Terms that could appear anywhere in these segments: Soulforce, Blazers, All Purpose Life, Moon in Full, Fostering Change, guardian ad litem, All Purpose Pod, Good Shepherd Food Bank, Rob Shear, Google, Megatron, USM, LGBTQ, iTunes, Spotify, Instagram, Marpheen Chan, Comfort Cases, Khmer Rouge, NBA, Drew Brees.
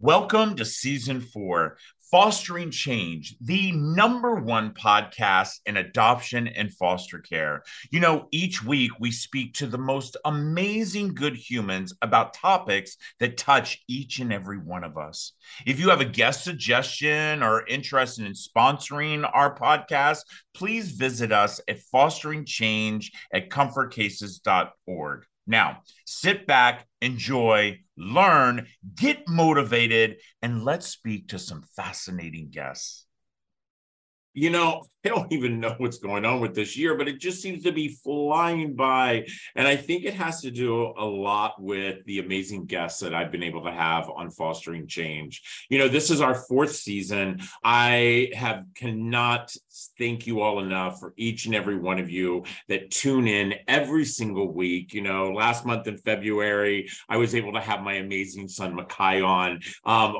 Welcome to Season 4, Fostering Change, the #1 podcast in adoption and foster care. You know, each week we speak to the most amazing good humans about topics that touch each and every one of us. If you have a guest suggestion or interest in sponsoring our podcast, please visit us at fosteringchange@comfortcases.org. Now, sit back, enjoy, learn, get motivated, and let's speak to some fascinating guests. You know, I don't even know what's going on with this year, but it just seems to be flying by. And I think it has to do a lot with the amazing guests that I've been able to have on Fostering Change. You know, this is our 4th season. I cannot thank you all enough for each and every one of you that tune in every single week. You know, last month in February, I was able to have my amazing son, Makai, on.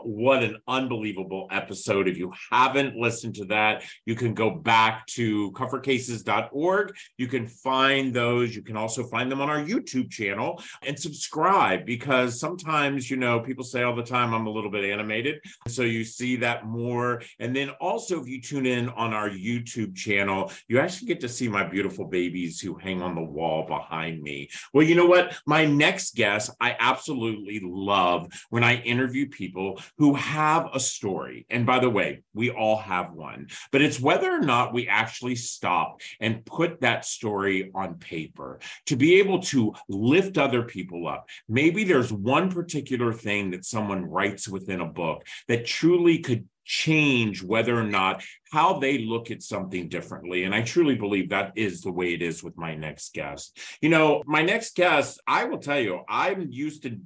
What an unbelievable episode. If you haven't listened to that, you can go back to comfortcases.org. You can find those. You can also find them on our YouTube channel and subscribe, because sometimes, you know, people say all the time, I'm a little bit animated. So you see that more. And then also, if you tune in on our YouTube channel, you actually get to see my beautiful babies who hang on the wall behind me. Well, you know what? My next guest, I absolutely love when I interview people who have a story. And by the way, we all have one, but it's whether or not we actually stop and put that story on paper to be able to lift other people up. Maybe there's one particular thing that someone writes within a book that truly could change whether or not how they look at something differently. And I truly believe that is the way it is with my next guest. You know, my next guest, I will tell you, I'm used to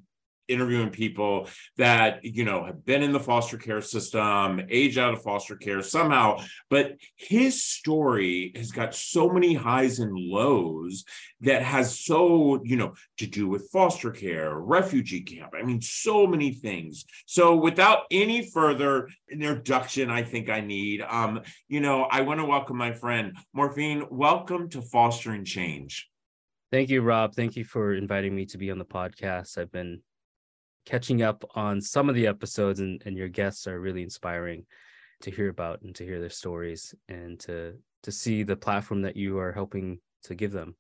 interviewing people that, you know, have been in the foster care system, age out of foster care somehow, but his story has got so many highs and lows that has so, you know, to do with foster care, refugee camp. I mean, so many things. So without any further introduction, I think I need, you know, I want to welcome my friend, Marpheen. Welcome to Fostering Change. Thank you, Rob. Thank you for inviting me to be on the podcast. I've been catching up on some of the episodes, and your guests are really inspiring to hear about and to hear their stories and to see the platform that you are helping to give them.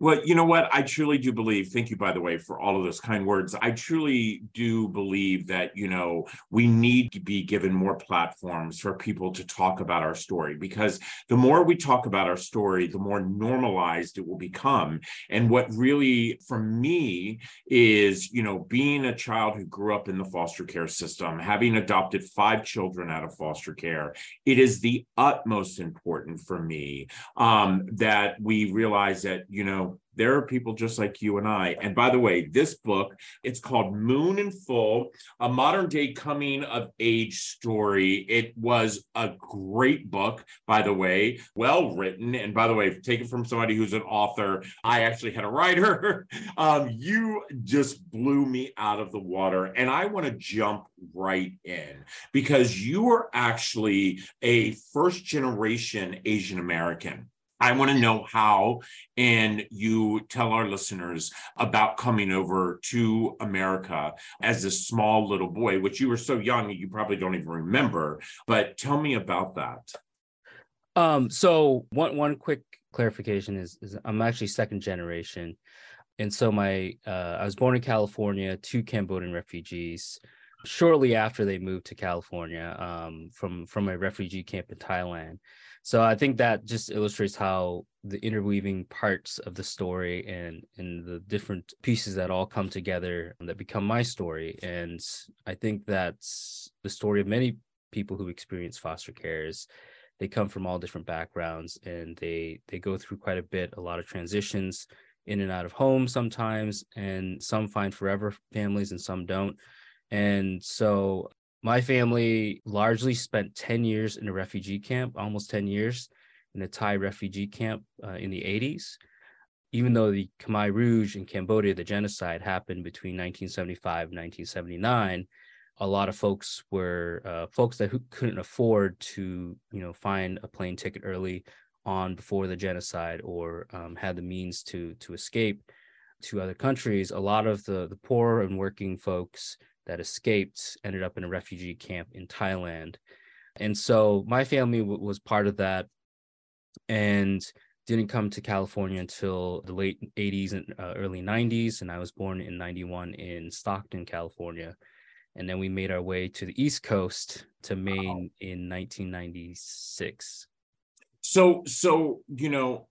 Well, you know what? I truly do believe, thank you, by the way, for all of those kind words. I truly do believe that, you know, we need to be given more platforms for people to talk about our story, because the more we talk about our story, the more normalized it will become. And what really, for me, is, you know, being a child who grew up in the foster care system, having adopted 5 children out of foster care, it is the utmost important for me that we realize that, you know, there are people just like you and I. And by the way, this book, it's called Moon in Full, a modern day coming of age story. It was a great book, by the way, well written. And by the way, take it from somebody who's an author. I actually had a writer. You just blew me out of the water. And I want to jump right in, because you are actually a first generation Asian American. I want to know how, and you tell our listeners about coming over to America as a small little boy, which you were so young, you probably don't even remember, but tell me about that. So one quick clarification is I'm actually second generation. And so I was born in California to Cambodian refugees shortly after they moved to California from a refugee camp in Thailand. So I think that just illustrates how the interweaving parts of the story and the different pieces that all come together that become my story. And I think that's the story of many people who experience foster care. Is they come from all different backgrounds, and they go through quite a lot of transitions in and out of home sometimes, and some find forever families and some don't. And so my family largely spent 10 years in a refugee camp, almost 10 years in a Thai refugee camp in the 80s, even though the Khmer Rouge in Cambodia, the genocide, happened between 1975 and 1979. A lot of folks were folks that couldn't afford to, you know, find a plane ticket early on before the genocide, or had the means to escape to other countries. A lot of the poor and working folks that escaped, ended up in a refugee camp in Thailand. And so my family was part of that and didn't come to California until the late 80s and early 90s. And I was born in 91 in Stockton, California. And then we made our way to the East Coast to Maine in 1996. So, you know,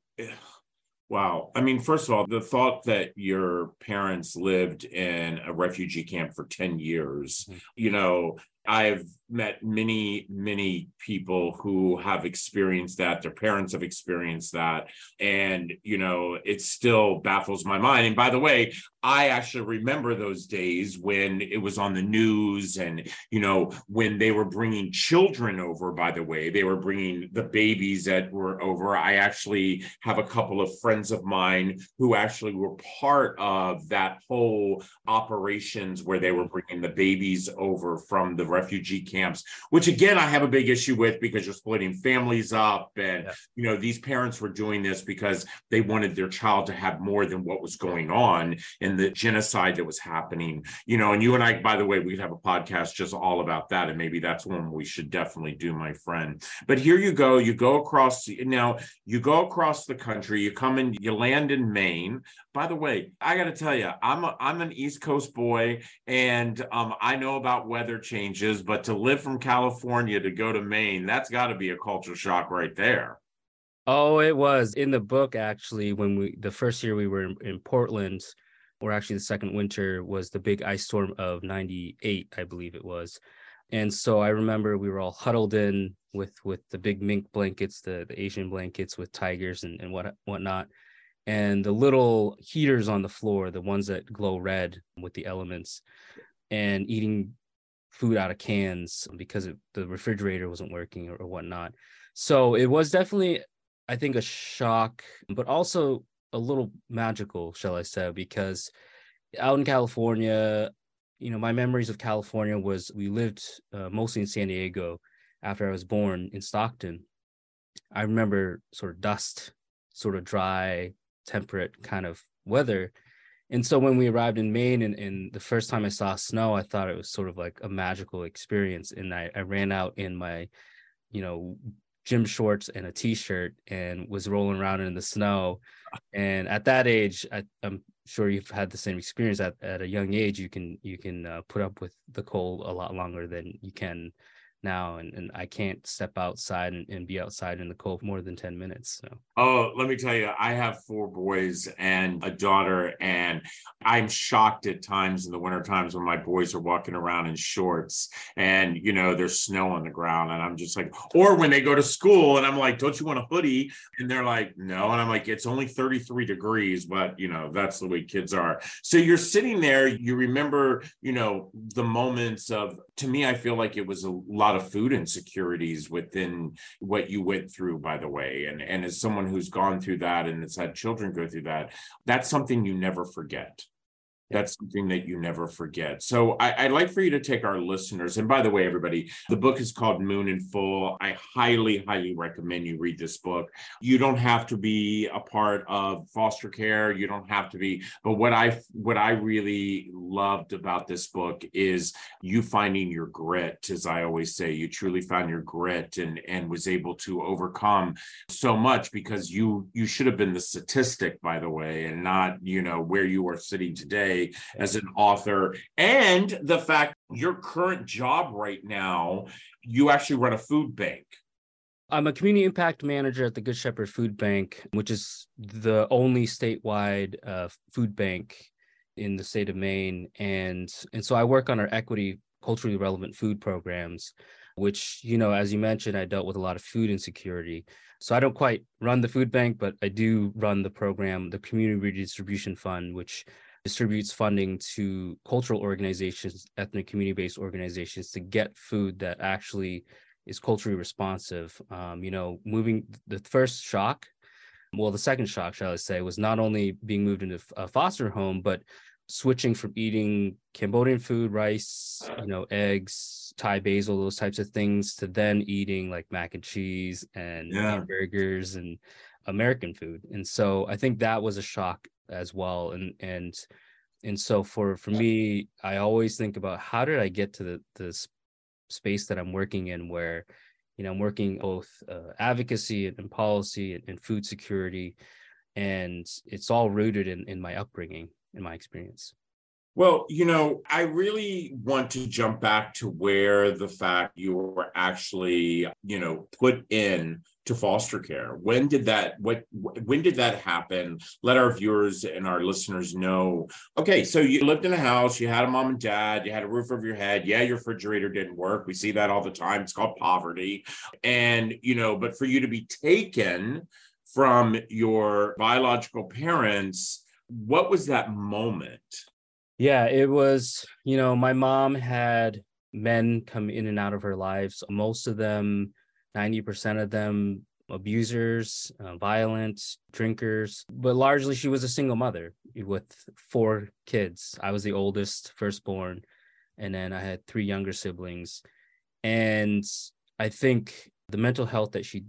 wow. I mean, first of all, the thought that your parents lived in a refugee camp for 10 years, you know, I've met many, many people who have experienced that. Their parents have experienced that. And, you know, it still baffles my mind. And by the way, I actually remember those days when it was on the news and, you know, when they were bringing children over, by the way, they were bringing the babies that were over. I actually have a couple of friends of mine who actually were part of that whole operations where they were bringing the babies over from the refugee camps, which again, I have a big issue with because you're splitting families up. And, you know, these parents were doing this because they wanted their child to have more than what was going on and the genocide that was happening, you know. And you and I, by the way, we could have a podcast just all about that. And maybe that's one we should definitely do, my friend. But here you go across, now you go across the country, you come in, you land in Maine. By the way, I got to tell you, I'm an East Coast boy and I know about weather changes, but to live from California to go to Maine, that's got to be a culture shock right there. Oh, it was. In the book, actually, when the first year we were in Portland, or actually the second winter was the big ice storm of 98, I believe it was. And so I remember we were all huddled in with the big mink blankets, the Asian blankets with tigers and whatnot. And the little heaters on the floor, the ones that glow red with the elements, and eating food out of cans because the refrigerator wasn't working or whatnot. So it was definitely, I think, a shock, but also a little magical, shall I say, because out in California, you know, my memories of California was we lived mostly in San Diego after I was born in Stockton. I remember sort of dust, sort of dry, temperate kind of weather. And so when we arrived in Maine and the first time I saw snow, I thought it was sort of like a magical experience. And I ran out in my, you know, gym shorts and a t-shirt and was rolling around in the snow. And at that age, I'm sure you've had the same experience. At a young age, you can put up with the cold a lot longer than you can now. And I can't step outside and be outside in the cold more than 10 minutes. So. Oh, let me tell you, I have four boys and a daughter, and I'm shocked at times in the winter times when my boys are walking around in shorts and, you know, there's snow on the ground. And I'm just like, or when they go to school and I'm like, don't you want a hoodie? And they're like, no. And I'm like, it's only 33 degrees, but you know, that's the way kids are. So you're sitting there, you remember, you know, the moments of, to me, I feel like it was a lot of food insecurities within what you went through, by the way. And as someone who's gone through that and has had children go through that, that's something you never forget. That's something that you never forget. So I'd like for you to take our listeners. And by the way, everybody, the book is called Moon in Full. I highly, highly recommend you read this book. You don't have to be a part of foster care. You don't have to be. But what I really loved about this book is you finding your grit, as I always say. You truly found your grit and was able to overcome so much, because you should have been the statistic, by the way, and not, you know, where you are sitting today as an author. And the fact your current job right now, you actually run a food bank. I'm a community impact manager at the Good Shepherd Food Bank, which is the only statewide food bank in the state of Maine. And so I work on our equity, culturally relevant food programs, which, you know, as you mentioned, I dealt with a lot of food insecurity. So I don't quite run the food bank, but I do run the program, the Community Redistribution Fund, which distributes funding to cultural organizations, ethnic community-based organizations, to get food that actually is culturally responsive. You know, moving the first shock, well, the second shock, shall I say, was not only being moved into a foster home, but switching from eating Cambodian food, rice, you know, eggs, Thai basil, those types of things, to then eating like mac and cheese and burgers and American food. And so I think that was a shock as well. And And so for me, I always think about, how did I get to the space that I'm working in, where, you know, I'm working both advocacy and policy and food security, and it's all rooted in my upbringing, in my experience. Well, you know, I really want to jump back to where the fact you were actually, you know, put in to foster care. When did that happen? Let our viewers and our listeners know. Okay, so you lived in a house, you had a mom and dad, you had a roof over your head. Yeah, your refrigerator didn't work. We see that all the time. It's called poverty. And, you know, but for you to be taken from your biological parents, what was that moment? Yeah, it was, you know, my mom had men come in and out of her lives, most of them, 90% of them, abusers, violent, drinkers, but largely she was a single mother with 4 kids. I was the oldest, firstborn, and then I had 3 younger siblings. And I think the mental health that she,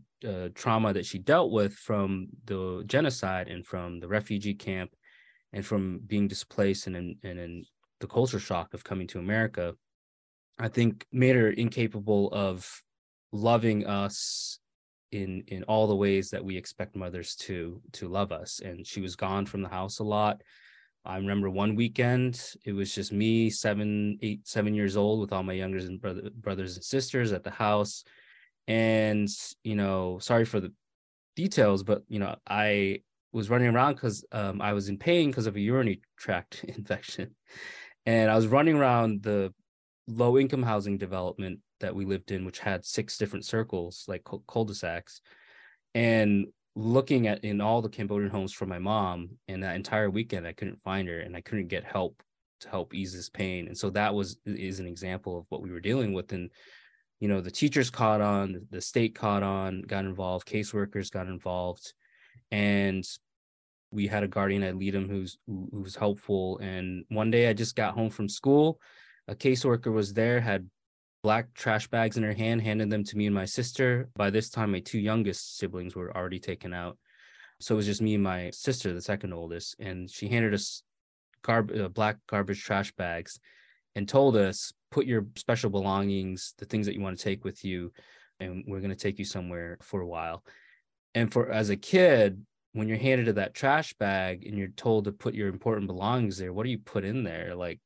trauma that she dealt with from the genocide and from the refugee camp, and from being displaced and in the culture shock of coming to America, I think made her incapable of loving us in all the ways that we expect mothers to love us. And she was gone from the house a lot. I remember one weekend, it was just me, 7 years old, with all my younger brothers and sisters at the house. And, you know, sorry for the details, but, you know, I was running around because I was in pain because of a urinary tract infection. And I was running around the low-income housing development that we lived in, which had 6 different circles, like cul-de-sacs, and looking at in all the Cambodian homes for my mom. And that entire weekend, I couldn't find her, and I couldn't get help to help ease this pain. And so that is an example of what we were dealing with. And, you know, the teachers caught on, the state caught on, got involved, caseworkers got involved. And we had a guardian ad litem who's helpful. And one day I just got home from school. A caseworker was there, had black trash bags in her hand, handed them to me and my sister. By this time, my 2 youngest siblings were already taken out. So it was just me and my sister, the second oldest. And she handed us black garbage trash bags and told us, put your special belongings, the things that you want to take with you, and we're going to take you somewhere for a while. And for as a kid, when you're handed to that trash bag and you're told to put your important belongings there, what do you put in there? Like,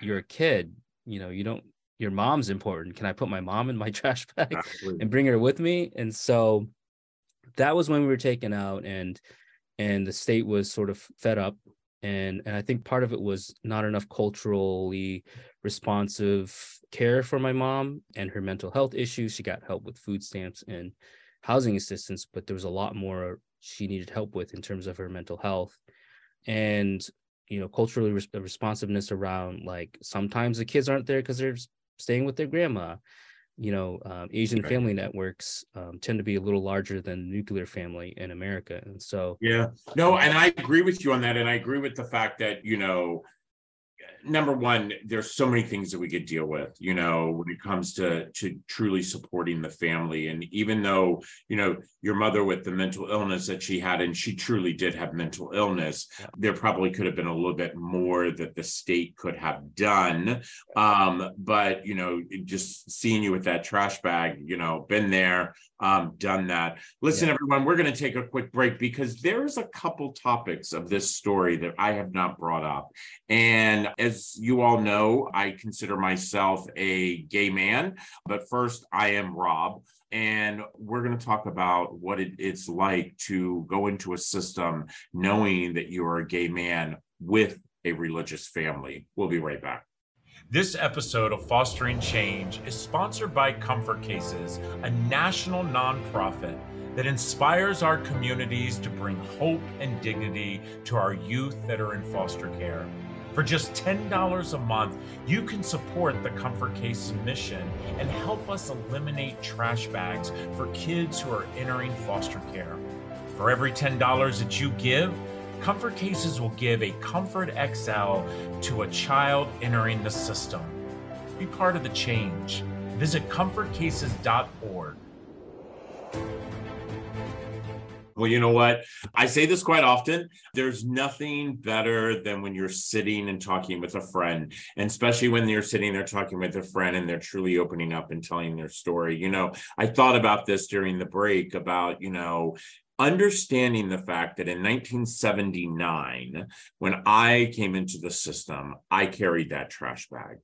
you're a kid, you know, you don't, your mom's important. Can I put my mom in my trash bag and bring her with me? And so that was when we were taken out, and the state was sort of fed up. And I think part of it was not enough culturally responsive care for my mom and her mental health issues. She got help with food stamps and housing assistance, but there was a lot more she needed help with in terms of her mental health. And, you know, culturally responsiveness around, like, sometimes the kids aren't there because they're staying with their grandma. You know, Asian right. family networks tend to be a little larger than the nuclear family in America. And so, yeah, no, and I agree with you on that. And I agree with the fact that, you know, number one, there's so many things that we could deal with, you know, when it comes to truly supporting the family. And even though, you know, your mother with the mental illness that she had, and she truly did have mental illness, there probably could have been a little bit more that the state could have done. But, you know, just seeing you with that trash bag, you know, been there, done that. Listen, everyone, we're going to take a quick break because there's a couple topics of this story that I have not brought up. And as you all know, I consider myself a gay man, but first I am Rob. And we're going to talk about what it's like to go into a system knowing that you are a gay man with a religious family. We'll be right back. This episode of Fostering Change is sponsored by Comfort Cases, a national nonprofit that inspires our communities to bring hope and dignity to our youth that are in foster care. For just $10 a month, you can support the Comfort Cases mission and help us eliminate trash bags for kids who are entering foster care. For every $10 that you give, Comfort Cases will give a Comfort XL to a child entering the system. Be part of the change. Visit comfortcases.org. Well, you know what? I say this quite often. There's nothing better than when you're sitting and talking with a friend, and especially when you're sitting there talking with a friend and they're truly opening up and telling their story. You know, I thought about this during the break about, you know, understanding the fact that in 1979, when I came into the system, I carried that trash bag.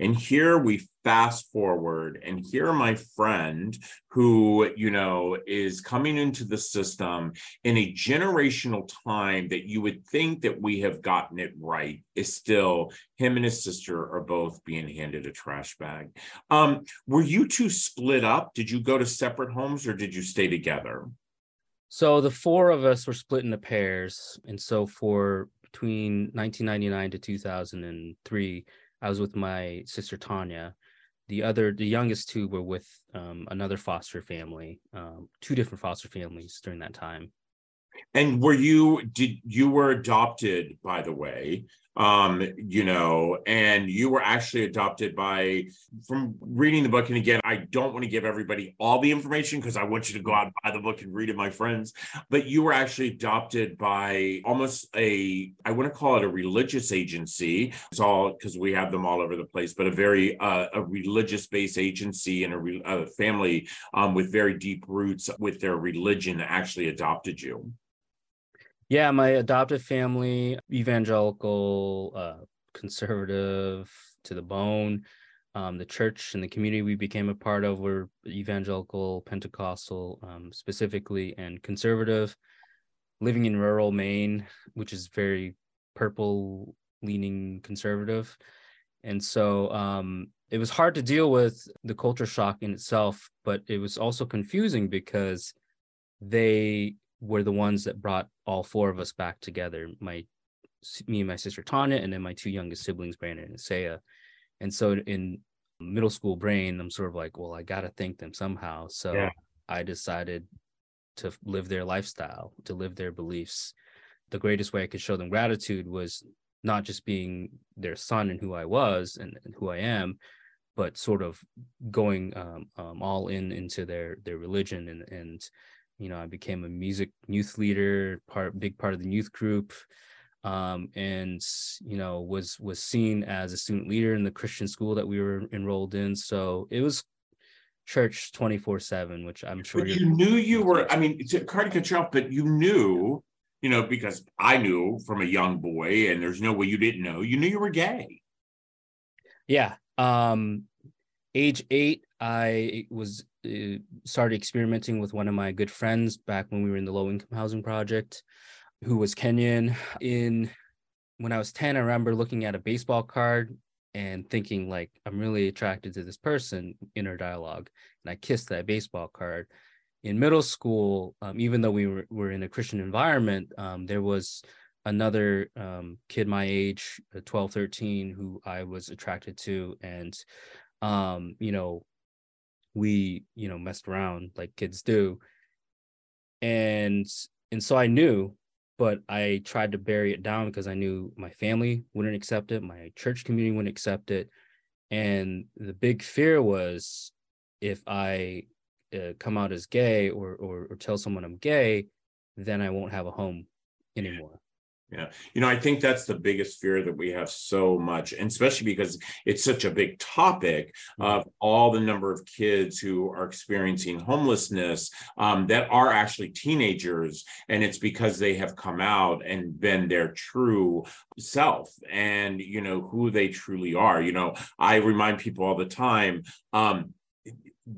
And here we fast forward, and here my friend who, you know, is coming into the system in a generational time that you would think that we have gotten it right, is still, him and his sister are both being handed a trash bag. Were you two split up? Did you go to separate homes, or did you stay together? So the four of us were split into pairs. And so for between 1999 to 2003, I was with my sister, Tanya. The youngest two were with another foster family, two different foster families during that time. And you were adopted, by the way, you know, and you were actually adopted by, from reading the book. And again, I don't want to give everybody all the information because I want you to go out and buy the book and read it, my friends, but you were actually adopted by almost I want to call it a religious agency. It's all because we have them all over the place, but a very, a religious based agency, and a family with very deep roots with their religion that actually adopted you. Yeah, my adoptive family, evangelical, conservative to the bone. The church and the community we became a part of were evangelical, Pentecostal, specifically, and conservative. Living in rural Maine, which is very purple-leaning conservative. And so it was hard to deal with the culture shock in itself, but it was also confusing because they were the ones that brought all four of us back together, me and my sister Tanya, and then my two youngest siblings, Brandon and Saya. And so in middle school brain, I'm sort of like, well, I got to thank them somehow. So yeah. I decided to live their lifestyle, to live their beliefs. The greatest way I could show them gratitude was not just being their son and who I was and who I am, but sort of going all into their religion and you know, I became a music youth leader, big part of the youth group, and, you know, was seen as a student leader in the Christian school that we were enrolled in. So it was church 24/7, which I'm sure you knew you were. I mean, it's a caricature, but you knew, you know, because I knew from a young boy, and there's no way you didn't know. You knew you were gay. Yeah. Age 8, I was started experimenting with one of my good friends back when we were in the low-income housing project, who was Kenyan. When I was 10, I remember looking at a baseball card and thinking, like, I'm really attracted to this person, inner dialogue. And I kissed that baseball card. In middle school, even though we were in a Christian environment, there was another kid my age, 12, 13, who I was attracted to. And, you know, we, you know, messed around like kids do. And so I knew, but I tried to bury it down because I knew my family wouldn't accept it. My church community wouldn't accept it. And the big fear was, if I come out as gay or tell someone I'm gay, then I won't have a home anymore. Yeah. You know, I think that's the biggest fear that we have so much, and especially because it's such a big topic of all the number of kids who are experiencing homelessness that are actually teenagers. And it's because they have come out and been their true self and, you know, who they truly are. You know, I remind people all the time,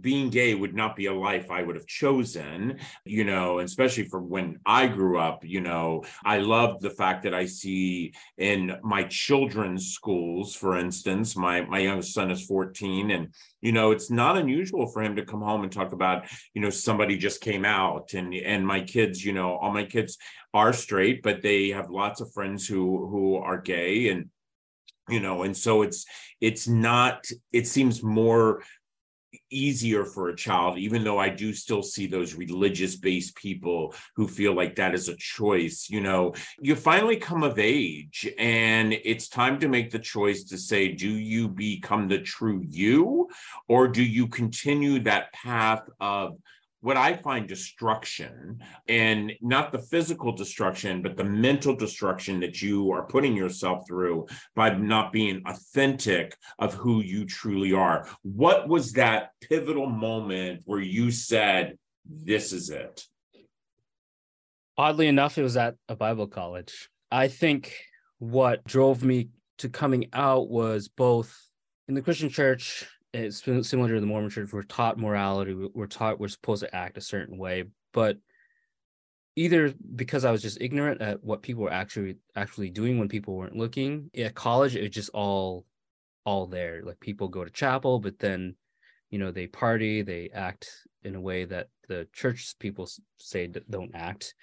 being gay would not be a life I would have chosen, you know, especially from when I grew up. You know, I love the fact that I see in my children's schools, for instance, my youngest son is 14, and, you know, it's not unusual for him to come home and talk about, you know, somebody just came out, and my kids, you know, all my kids are straight, but they have lots of friends who are gay, and, you know, and so it's not, it seems more easier for a child, even though I do still see those religious-based people who feel like that is a choice. You know, you finally come of age, and it's time to make the choice to say, do you become the true you, or do you continue that path of what I find destruction, and not the physical destruction, but the mental destruction that you are putting yourself through by not being authentic of who you truly are. What was that pivotal moment where you said, this is it? Oddly enough, it was at a Bible college. I think what drove me to coming out was both in the Christian church, it's similar to the Mormon church, we're taught morality, we're taught we're supposed to act a certain way, but either because I was just ignorant at what people were actually doing when people weren't looking. At college, it was just all there. Like, people go to chapel, but then, you know, they party, they act in a way that the church people say don't act.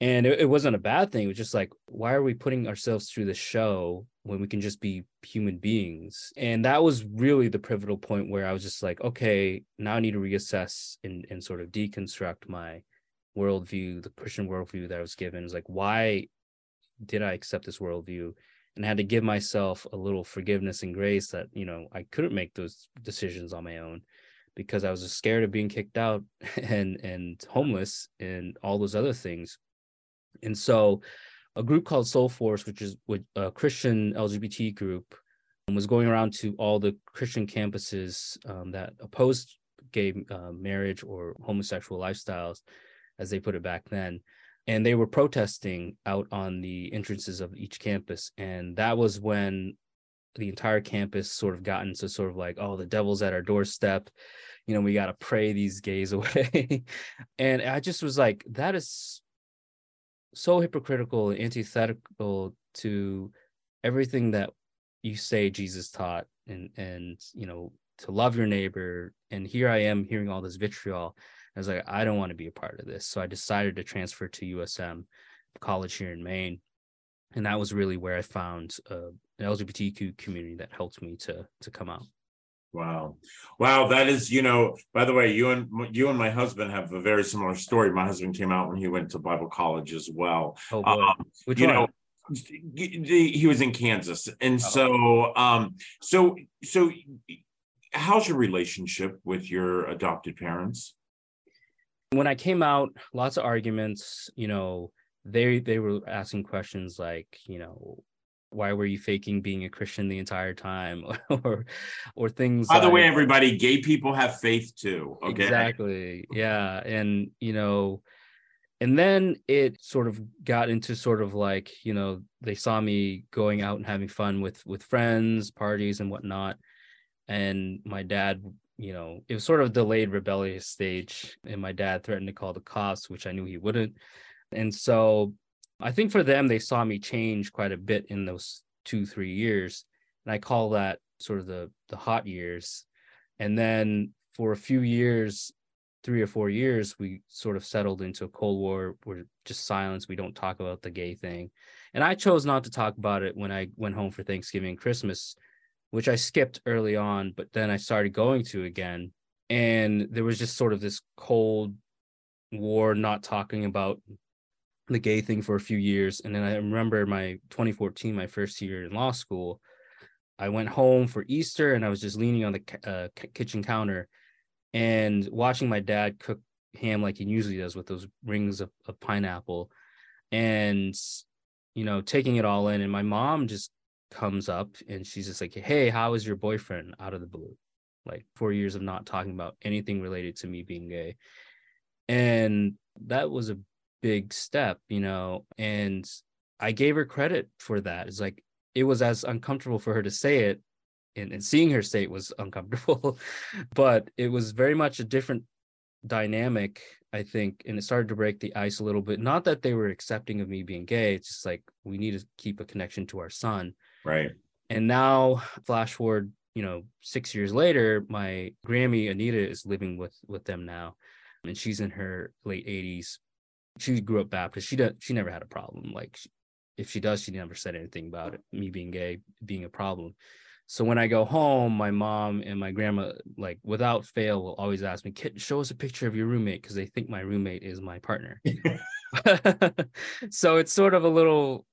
And it wasn't a bad thing. It was just like, why are we putting ourselves through the show when we can just be human beings? And that was really the pivotal point where I was just like, okay, now I need to reassess and sort of deconstruct my worldview, the Christian worldview that I was given. It's like, why did I accept this worldview? And I had to give myself a little forgiveness and grace that, you know, I couldn't make those decisions on my own, because I was just scared of being kicked out and homeless and all those other things. And so a group called Soulforce, which is a Christian LGBT group, was going around to all the Christian campuses that opposed gay marriage or homosexual lifestyles, as they put it back then. And they were protesting out on the entrances of each campus. And that was when the entire campus sort of got into sort of like, oh, the devil's at our doorstep. You know, we got to pray these gays away. And I just was like, that is so hypocritical and antithetical to everything that you say Jesus taught, and you know, to love your neighbor. And here I am hearing all this vitriol. I was like, I don't want to be a part of this. So I decided to transfer to USM college here in Maine. And that was really where I found an LGBTQ community that helped me to come out. Wow. That is, you know, by the way, you and my husband have a very similar story. My husband came out when he went to Bible college as well. Oh, which you one? Know, he was in Kansas. And so how's your relationship with your adopted parents? When I came out, lots of arguments, you know, they were asking questions like, you know, why were you faking being a Christian the entire time? or things. By the way, everybody, gay people have faith too. Okay. Exactly. Yeah. And, you know, and then it sort of got into sort of like, you know, they saw me going out and having fun with friends, parties and whatnot. And my dad, you know, it was sort of delayed rebellious stage. And my dad threatened to call the cops, which I knew he wouldn't. And so I think for them, they saw me change quite a bit in those 2-3 years. And I call that sort of the hot years. And then for a few years, 3 or 4 years, we sort of settled into a Cold War. We're just silence. We don't talk about the gay thing. And I chose not to talk about it when I went home for Thanksgiving and Christmas, which I skipped early on, but then I started going to again. And there was just sort of this Cold War, not talking about the gay thing for a few years. And then I remember my 2014, my first year in law school, I went home for Easter and I was just leaning on the kitchen counter and watching my dad cook ham like he usually does with those rings of pineapple and, you know, taking it all in. And my mom just comes up and she's just like, hey, how is your boyfriend, out of the blue? Like 4 years of not talking about anything related to me being gay. And that was a big step, you know, and I gave her credit for that. It's like, it was as uncomfortable for her to say it, and seeing her say it was uncomfortable, but it was very much a different dynamic, I think. And it started to break the ice a little bit. Not that they were accepting of me being gay. It's just like, we need to keep a connection to our son. Right. And now flash forward, you know, 6 years later, my Grammy Anita is living with them now, and she's in her late 80s. She grew up Baptist. She never had a problem. Like, if she does, she never said anything about it, me being gay being a problem. So when I go home, my mom and my grandma, like without fail, will always ask me, "Kit, show us a picture of your roommate," because they think my roommate is my partner. So it's sort of a little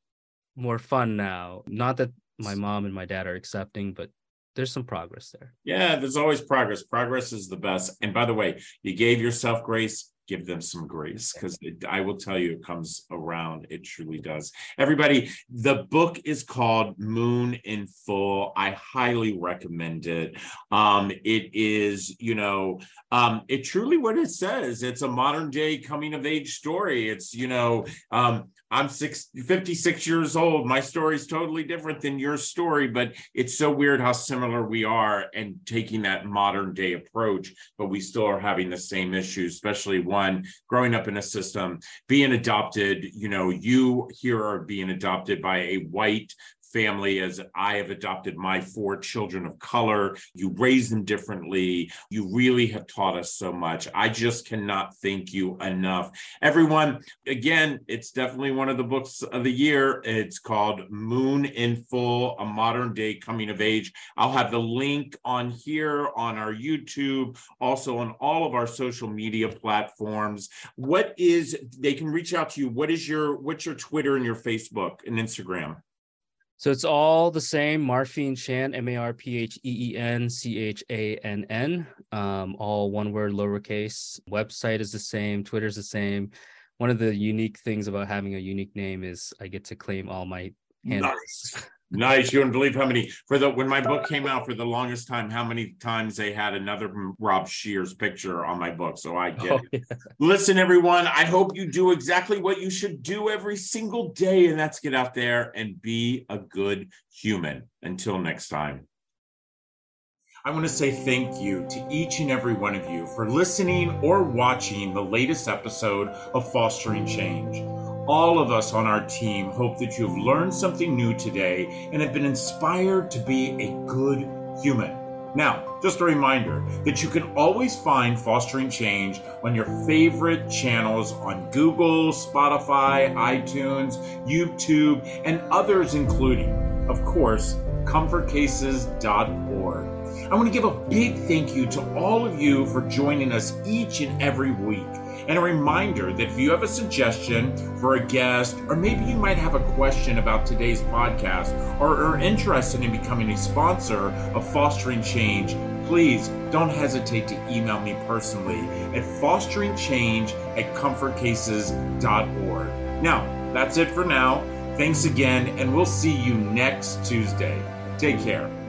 more fun now. Not that my mom and my dad are accepting, but there's some progress there. Yeah, there's always progress. Progress is the best. And by the way, you gave yourself grace, give them some grace, because I will tell you, it comes around. It truly does. Everybody, the book is called Moon in Full. I highly recommend it. It is, it truly what it says. It's a modern day coming of age story. It's, I'm 56 years old. My story is totally different than your story, but it's so weird how similar we are, and taking that modern day approach, but we still are having the same issues, especially one, growing up in a system, being adopted. You here are being adopted by a white family, as I have adopted my 4 children of color. You raise them differently. You really have taught us so much. I just cannot thank you enough. Everyone, again, it's definitely one of the books of the year. It's called Moon in Full, A Modern Day Coming of Age. I'll have the link on here, on our YouTube, also on all of our social media platforms. They can reach out to you. What's your Twitter and your Facebook and Instagram? So it's all the same, Marpheen Chan, MarpheenChann, all one word, lowercase. Website is the same, Twitter's the same. One of the unique things about having a unique name is I get to claim all my handles. Nice. Nice. You wouldn't believe how many, when my book came out, for the longest time, how many times they had another Rob Shear's picture on my book. So I get it. Yeah. Listen, everyone, I hope you do exactly what you should do every single day, and that's get out there and be a good human. Until next time. I want to say thank you to each and every one of you for listening or watching the latest episode of Fostering Change. All of us on our team hope that you've learned something new today and have been inspired to be a good human. Now, just a reminder that you can always find Fostering Change on your favorite channels on Google, Spotify, iTunes, YouTube, and others, including, of course, comfortcases.org. I want to give a big thank you to all of you for joining us each and every week. And a reminder that if you have a suggestion for a guest, or maybe you might have a question about today's podcast, or are interested in becoming a sponsor of Fostering Change, please don't hesitate to email me personally at fosteringchange@comfortcases.org. Now, that's it for now. Thanks again, and we'll see you next Tuesday. Take care.